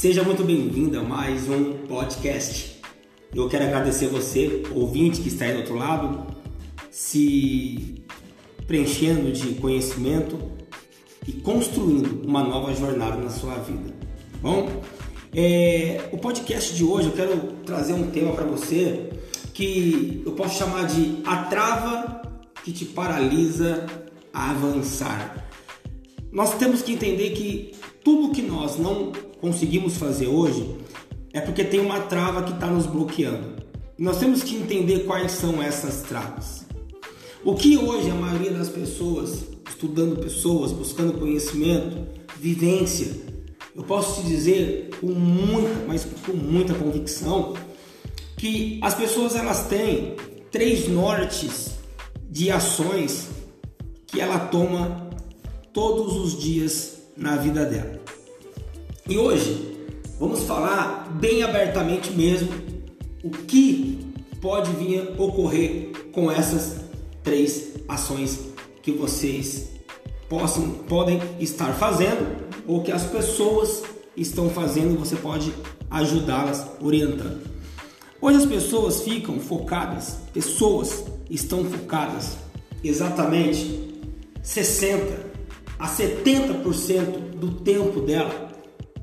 Seja muito bem-vinda a mais um podcast. Eu quero agradecer você, ouvinte, que está aí do outro lado, se preenchendo de conhecimento e construindo uma nova jornada na sua vida. Bom, o podcast de hoje eu quero trazer um tema para você que eu posso chamar de a trava que te paralisa a avançar. Nós temos que entender que tudo que nós não conseguimos fazer hoje é porque tem uma trava que está nos bloqueando. Nós temos que entender quais são essas travas. O que hoje a maioria das pessoas, estudando pessoas, buscando conhecimento, vivência, eu posso te dizer com muita convicção que as pessoas elas têm três nortes de ações que ela toma todos os dias na vida dela. E hoje vamos falar bem abertamente mesmo o que pode vir a ocorrer com essas três ações que vocês podem estar fazendo ou que as pessoas estão fazendo e você pode ajudá-las orientando. Hoje as pessoas ficam focadas, pessoas estão focadas exatamente 60% a 70% do tempo dela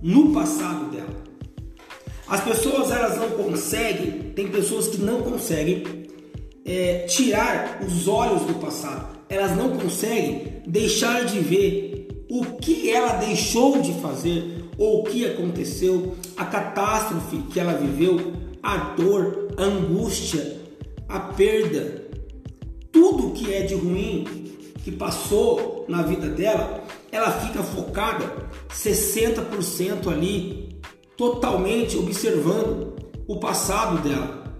no passado dela. As pessoas elas não conseguem, tem pessoas que não conseguem tirar os olhos do passado, elas não conseguem deixar de ver o que ela deixou de fazer ou o que aconteceu, a catástrofe que ela viveu, a dor, a angústia, a perda, tudo que é de ruim que passou na vida dela, ela fica focada 60% ali, totalmente observando o passado dela.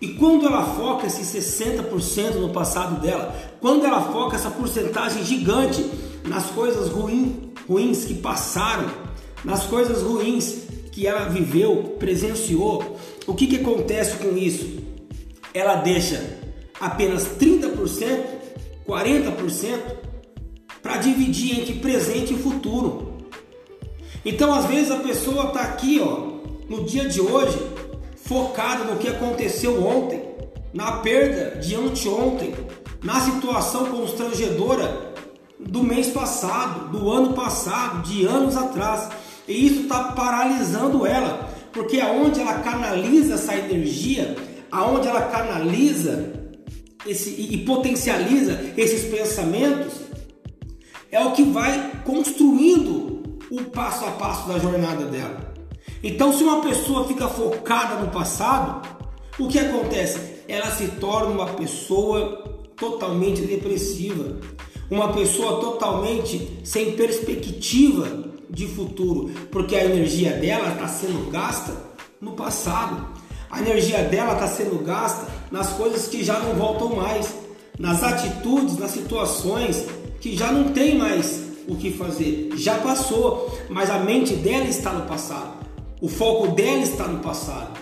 E quando ela foca esse 60% no passado dela, quando ela foca essa porcentagem gigante nas coisas ruins que passaram, nas coisas ruins que ela viveu, presenciou, o que acontece com isso? Ela deixa apenas 30%, 40%, para dividir entre presente e futuro. Então, às vezes, a pessoa está aqui, no dia de hoje, focada no que aconteceu ontem, na perda de anteontem, na situação constrangedora do mês passado, do ano passado, de anos atrás. E isso está paralisando ela, porque aonde ela canaliza essa energia, aonde ela canaliza e potencializa esses pensamentos, é o que vai construindo o passo a passo da jornada dela. Então, se uma pessoa fica focada no passado, o que acontece? Ela se torna uma pessoa totalmente depressiva, uma pessoa totalmente sem perspectiva de futuro, porque a energia dela está sendo gasta no passado, a energia dela está sendo gasta nas coisas que já não voltam mais, nas atitudes, nas situações que já não tem mais o que fazer, já passou, mas a mente dela está no passado, o foco dela está no passado.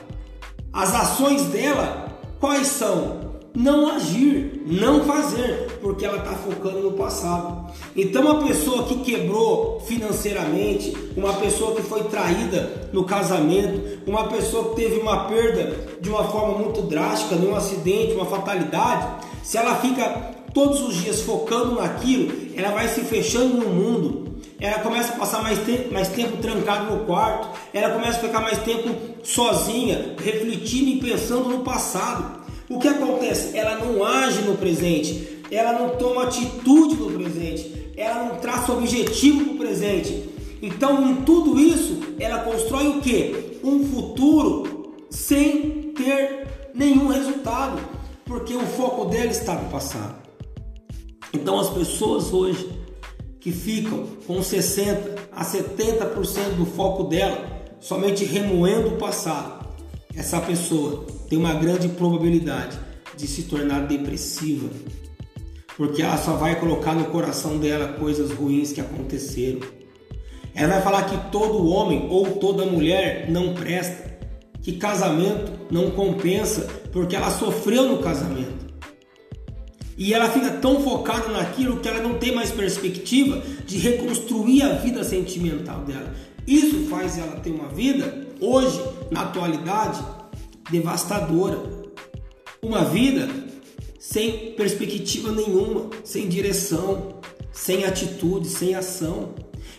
As ações dela, quais são? Não agir, não fazer, porque ela está focando no passado. Então, uma pessoa que quebrou financeiramente, uma pessoa que foi traída no casamento, uma pessoa que teve uma perda de uma forma muito drástica, num acidente, uma fatalidade, se ela fica todos os dias focando naquilo, ela vai se fechando no mundo, ela começa a passar mais tempo trancada no quarto, ela começa a ficar mais tempo sozinha, refletindo e pensando no passado. O que acontece? Ela não age no presente, ela não toma atitude no presente, ela não traça objetivo no presente. Então, em tudo isso, ela constrói o quê? Um futuro sem ter nenhum resultado, porque o foco dela está no passado. Então, as pessoas hoje que ficam com 60% a 70% do foco dela somente remoendo o passado, essa pessoa tem uma grande probabilidade de se tornar depressiva, porque ela só vai colocar no coração dela coisas ruins que aconteceram. Ela vai falar que todo homem ou toda mulher não presta, que casamento não compensa porque ela sofreu no casamento. E ela fica tão focada naquilo que ela não tem mais perspectiva de reconstruir a vida sentimental dela. Isso faz ela ter uma vida, hoje, na atualidade, devastadora. Uma vida sem perspectiva nenhuma, sem direção, sem atitude, sem ação.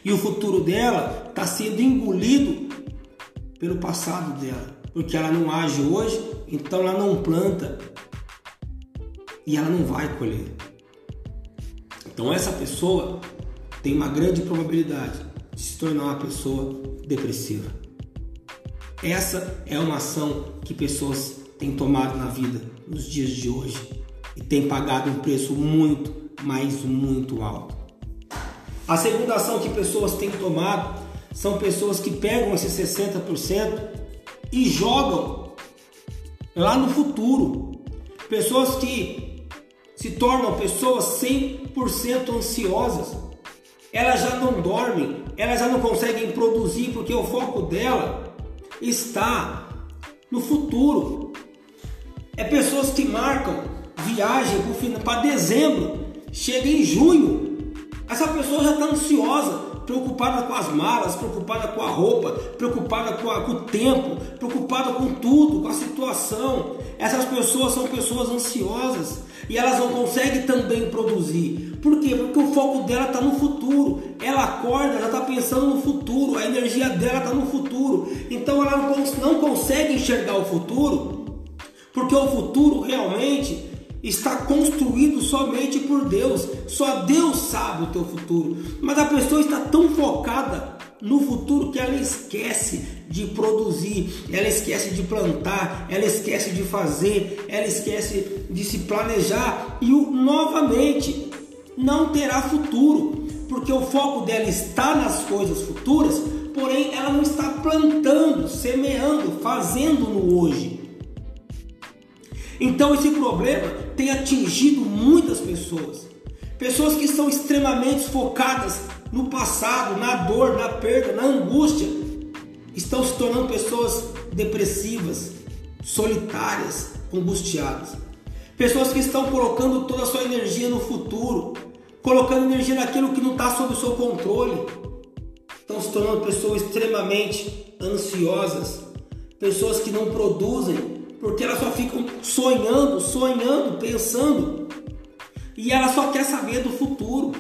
E o futuro dela está sendo engolido pelo passado dela, porque ela não age hoje, então ela não planta e ela não vai colher. Então essa pessoa tem uma grande probabilidade de se tornar uma pessoa depressiva. Essa é uma ação que pessoas têm tomado na vida nos dias de hoje e têm pagado um preço muito, mas muito alto. A segunda ação que pessoas têm tomado são pessoas que pegam esses 60% e jogam lá no futuro. Pessoas que se tornam pessoas 100% ansiosas. Elas já não dormem, elas já não conseguem produzir porque o foco dela está no futuro. É pessoas que marcam viagem para dezembro, chega em junho, essa pessoa já está ansiosa, preocupada com as malas, preocupada com a roupa, preocupada com o tempo, preocupada com tudo, com a situação. Essas pessoas são pessoas ansiosas e elas não conseguem também produzir. Por quê? Porque o foco dela está no futuro. Ela acorda, ela está pensando no futuro, a energia dela está no futuro. Então ela não consegue enxergar o futuro, porque o futuro realmente está construído somente por Deus. Só Deus sabe o teu futuro. Mas a pessoa está tão focada no futuro que ela esquece de produzir, ela esquece de plantar, ela esquece de fazer, ela esquece de se planejar e novamente não terá futuro, porque o foco dela está nas coisas futuras, porém ela não está plantando, semeando, fazendo no hoje. Então esse problema tem atingido muitas pessoas. Pessoas que são extremamente focadas no passado, na dor, na perda, na angústia, estão se tornando pessoas depressivas, solitárias, angustiadas. Pessoas que estão colocando toda a sua energia no futuro, colocando energia naquilo que não está sob o seu controle. Estão se tornando pessoas extremamente ansiosas, pessoas que não produzem, porque elas só ficam sonhando, pensando, e ela só quer saber do futuro,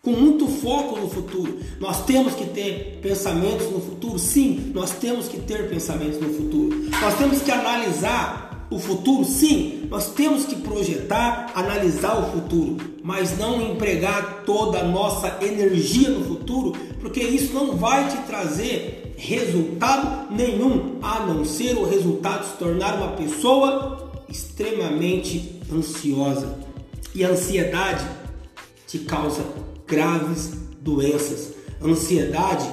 com muito foco no futuro. Nós temos que ter pensamentos no futuro? Sim, nós temos que ter pensamentos no futuro. Nós temos que analisar o futuro? Sim, nós temos que projetar, analisar o futuro, mas não empregar toda a nossa energia no futuro, porque isso não vai te trazer resultado nenhum, a não ser o resultado se tornar uma pessoa extremamente ansiosa. E a ansiedade te causa graves doenças. A ansiedade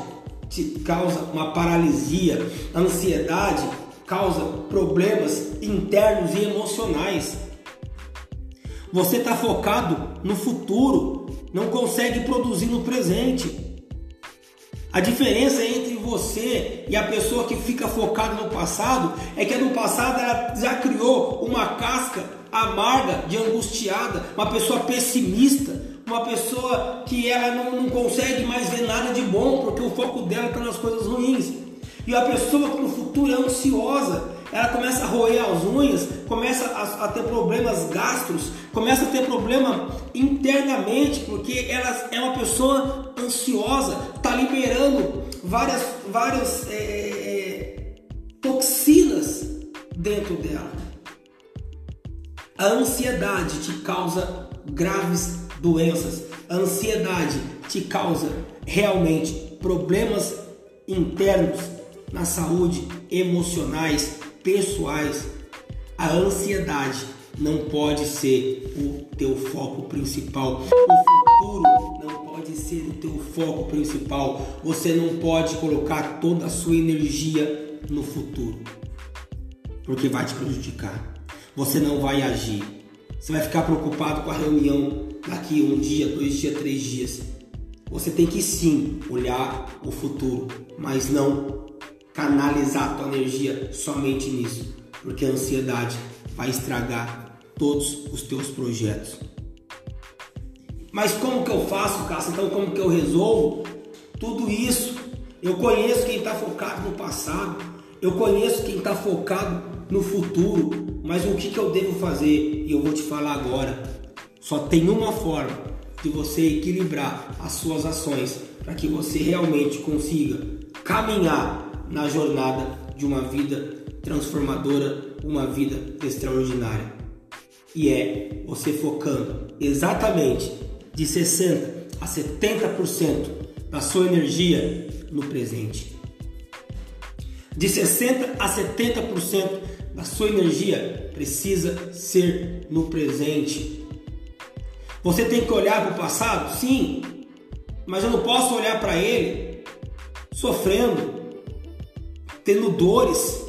te causa uma paralisia. A ansiedade causa problemas internos e emocionais. Você está focado no futuro, não consegue produzir no presente. A diferença entre você e a pessoa que fica focada no passado é que no passado ela já criou uma casca amarga de angustiada, uma pessoa pessimista, uma pessoa que ela não consegue mais ver nada de bom porque o foco dela está nas coisas ruins. E a pessoa que no futuro é ansiosa, ela começa a roer as unhas, começa a ter problemas gastros, começa a ter problema internamente, porque ela é uma pessoa ansiosa, está liberando várias toxinas dentro dela. A ansiedade te causa graves doenças, a ansiedade te causa realmente problemas internos na saúde, emocionais, pessoais. A ansiedade não pode ser o teu foco principal. O futuro não pode ser o teu foco principal. Você não pode colocar toda a sua energia no futuro, porque vai te prejudicar. Você não vai agir. Você vai ficar preocupado com a reunião daqui um dia, 2 dias, 3 dias. Você tem que sim olhar o futuro, mas não canalizar a tua energia somente nisso, porque a ansiedade vai estragar todos os teus projetos. Mas como que eu faço, Cássio? Então como que eu resolvo tudo isso? Eu conheço quem está focado no passado, eu conheço quem está focado no futuro, mas o que eu devo fazer? E eu vou te falar agora. Só tem uma forma de você equilibrar as suas ações para que você realmente consiga caminhar na jornada de uma vida transformadora, uma vida extraordinária. E é você focando exatamente de 60% a 70% da sua energia no presente. De 60% a 70% da sua energia precisa ser no presente. Você tem que olhar para o passado? Sim, mas eu não posso olhar para ele sofrendo, tendo dores,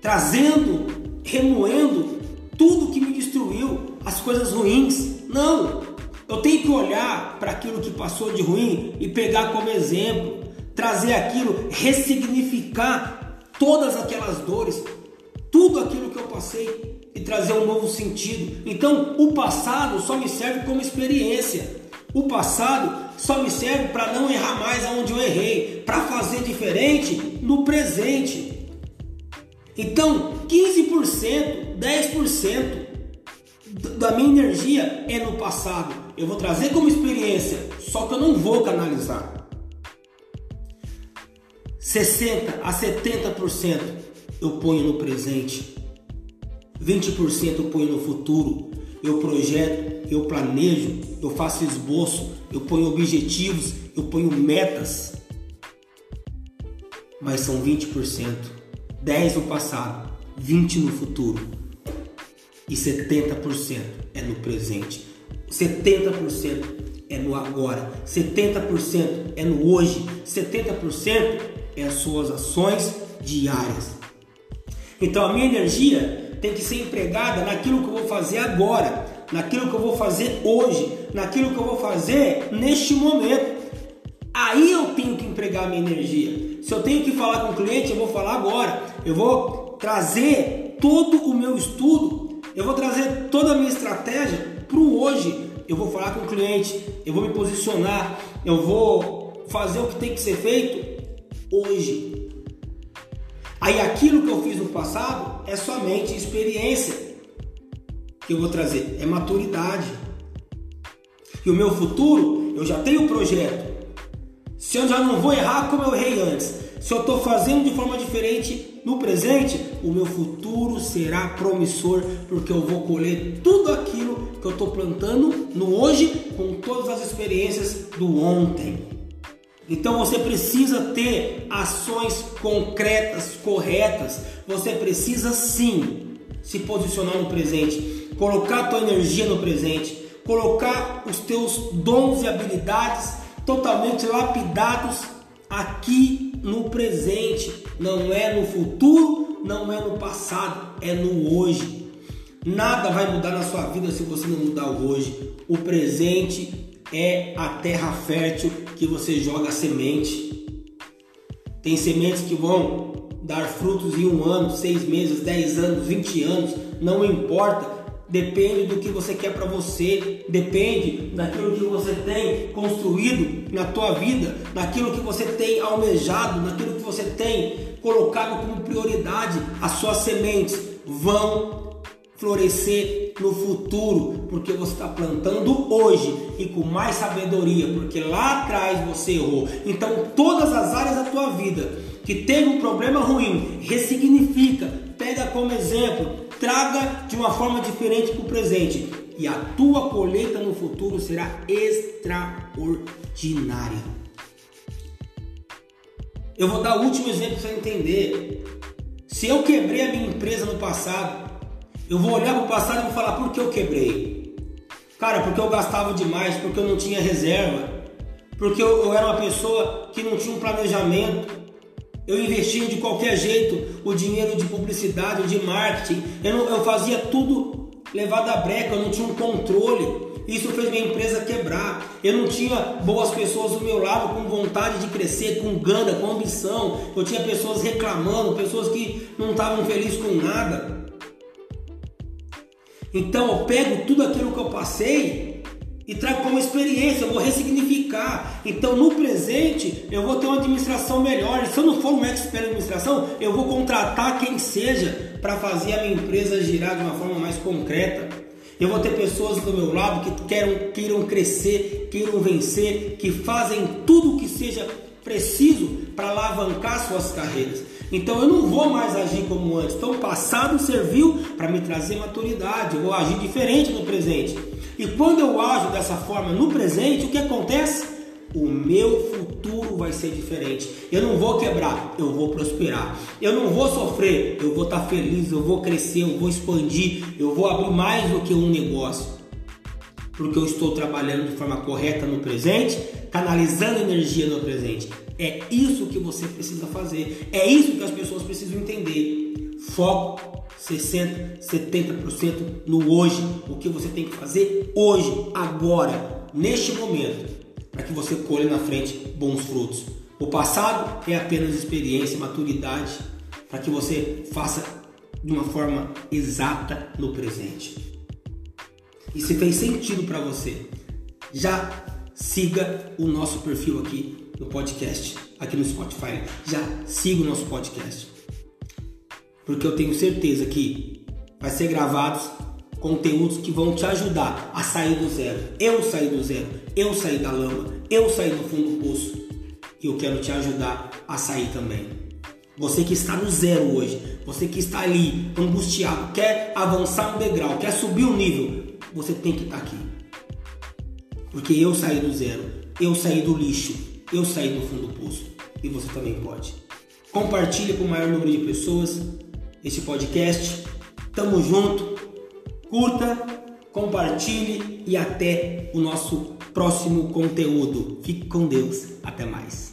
trazendo, remoendo tudo que me destruiu, as coisas ruins. Não, eu tenho que olhar para aquilo que passou de ruim e pegar como exemplo, trazer aquilo, ressignificar todas aquelas dores, tudo aquilo que eu passei e trazer um novo sentido. Então, o passado só me serve como experiência. O passado só me serve para não errar mais aonde eu errei, para fazer diferente no presente. Então, 15%, 10% da minha energia é no passado. Eu vou trazer como experiência, só que eu não vou canalizar. 60% a 70% eu ponho no presente. 20% eu ponho no futuro. Eu projeto, eu planejo, eu faço esboço, eu ponho objetivos, eu ponho metas. Mas são 20%. 10% no passado, 20% no futuro e 70% é no presente. 70% é no agora, 70% é no hoje, 70% é as suas ações diárias. Então a minha energia tem que ser empregada naquilo que eu vou fazer agora, naquilo que eu vou fazer hoje, naquilo que eu vou fazer neste momento. Aí eu tenho que empregar a minha energia. Se eu tenho que falar com o cliente, eu vou falar agora. Eu vou trazer todo o meu estudo, eu vou trazer toda a minha estratégia para o hoje. Eu vou falar com o cliente, eu vou me posicionar, eu vou fazer o que tem que ser feito hoje. Aí aquilo que eu fiz no passado é somente experiência que eu vou trazer, é maturidade. E o meu futuro, eu já tenho o projeto. Se eu já não vou errar como eu errei antes, se eu estou fazendo de forma diferente no presente, o meu futuro será promissor, porque eu vou colher tudo aquilo que eu estou plantando no hoje com todas as experiências do ontem. Então você precisa ter ações concretas, corretas. Você precisa sim se posicionar no presente, colocar a tua energia no presente, colocar os teus dons e habilidades totalmente lapidados aqui no presente. Não é no futuro, não é no passado, é no hoje. Nada vai mudar na sua vida se você não mudar o hoje. O presente é a terra fértil que você joga a semente. Tem sementes que vão dar frutos em 1 ano, 6 meses, 10 anos, 20 anos, não importa. Depende do que você quer para você, depende daquilo que você tem construído na tua vida, daquilo que você tem almejado, daquilo que você tem colocado como prioridade. As suas sementes vão florescer no futuro, porque você está plantando hoje e com mais sabedoria, porque lá atrás você errou. Então todas as áreas da tua vida que teve um problema ruim, ressignifica, pega como exemplo, traga de uma forma diferente para o presente e a tua colheita no futuro será extraordinária. Eu vou dar o último exemplo para você entender. Se eu quebrei a minha empresa no passado, eu vou olhar para o passado e vou falar: por que eu quebrei? Cara, porque eu gastava demais, porque eu não tinha reserva, porque eu era uma pessoa que não tinha um planejamento. Eu investia de qualquer jeito o dinheiro de publicidade, de marketing. Eu fazia tudo levado à breca, eu não tinha um controle. Isso fez minha empresa quebrar. Eu não tinha boas pessoas do meu lado com vontade de crescer, com gana, com ambição. Eu tinha pessoas reclamando, pessoas que não estavam felizes com nada. Então eu pego tudo aquilo que eu passei e trago como experiência, eu vou ressignificar. Então no presente eu vou ter uma administração melhor. E se eu não for um expert em administração, eu vou contratar quem seja para fazer a minha empresa girar de uma forma mais concreta. Eu vou ter pessoas do meu lado que queiram crescer, queiram vencer, que fazem tudo o que seja preciso para alavancar suas carreiras. Então eu não vou mais agir como antes. Então o passado serviu para me trazer maturidade. Eu vou agir diferente no presente. E quando eu ajo dessa forma no presente, o que acontece? O meu futuro vai ser diferente. Eu não vou quebrar, eu vou prosperar. Eu não vou sofrer, eu vou estar feliz, eu vou crescer, eu vou expandir, eu vou abrir mais do que um negócio. Porque eu estou trabalhando de forma correta no presente, canalizando energia no presente. É isso que você precisa fazer. É isso que as pessoas precisam entender. Foco 60%, 70% no hoje. O que você tem que fazer hoje, agora, neste momento, para que você colhe na frente bons frutos. O passado é apenas experiência, maturidade, para que você faça de uma forma exata no presente. E se fez sentido para você, já siga o nosso perfil aqui no podcast, aqui no Spotify. Já siga o nosso podcast, porque eu tenho certeza que vai ser gravados conteúdos que vão te ajudar a sair do zero. Eu saí do zero, eu saí da lama, eu saí do fundo do poço. E eu quero te ajudar a sair também. Você que está no zero hoje, você que está ali angustiado, quer avançar um degrau, quer subir um nível, você tem que estar aqui. Porque eu saí do zero, eu saí do lixo, eu saí do fundo do poço. E você também pode. Compartilhe com o maior número de pessoas este podcast. Tamo junto. Curta, compartilhe e até o nosso próximo conteúdo. Fique com Deus. Até mais.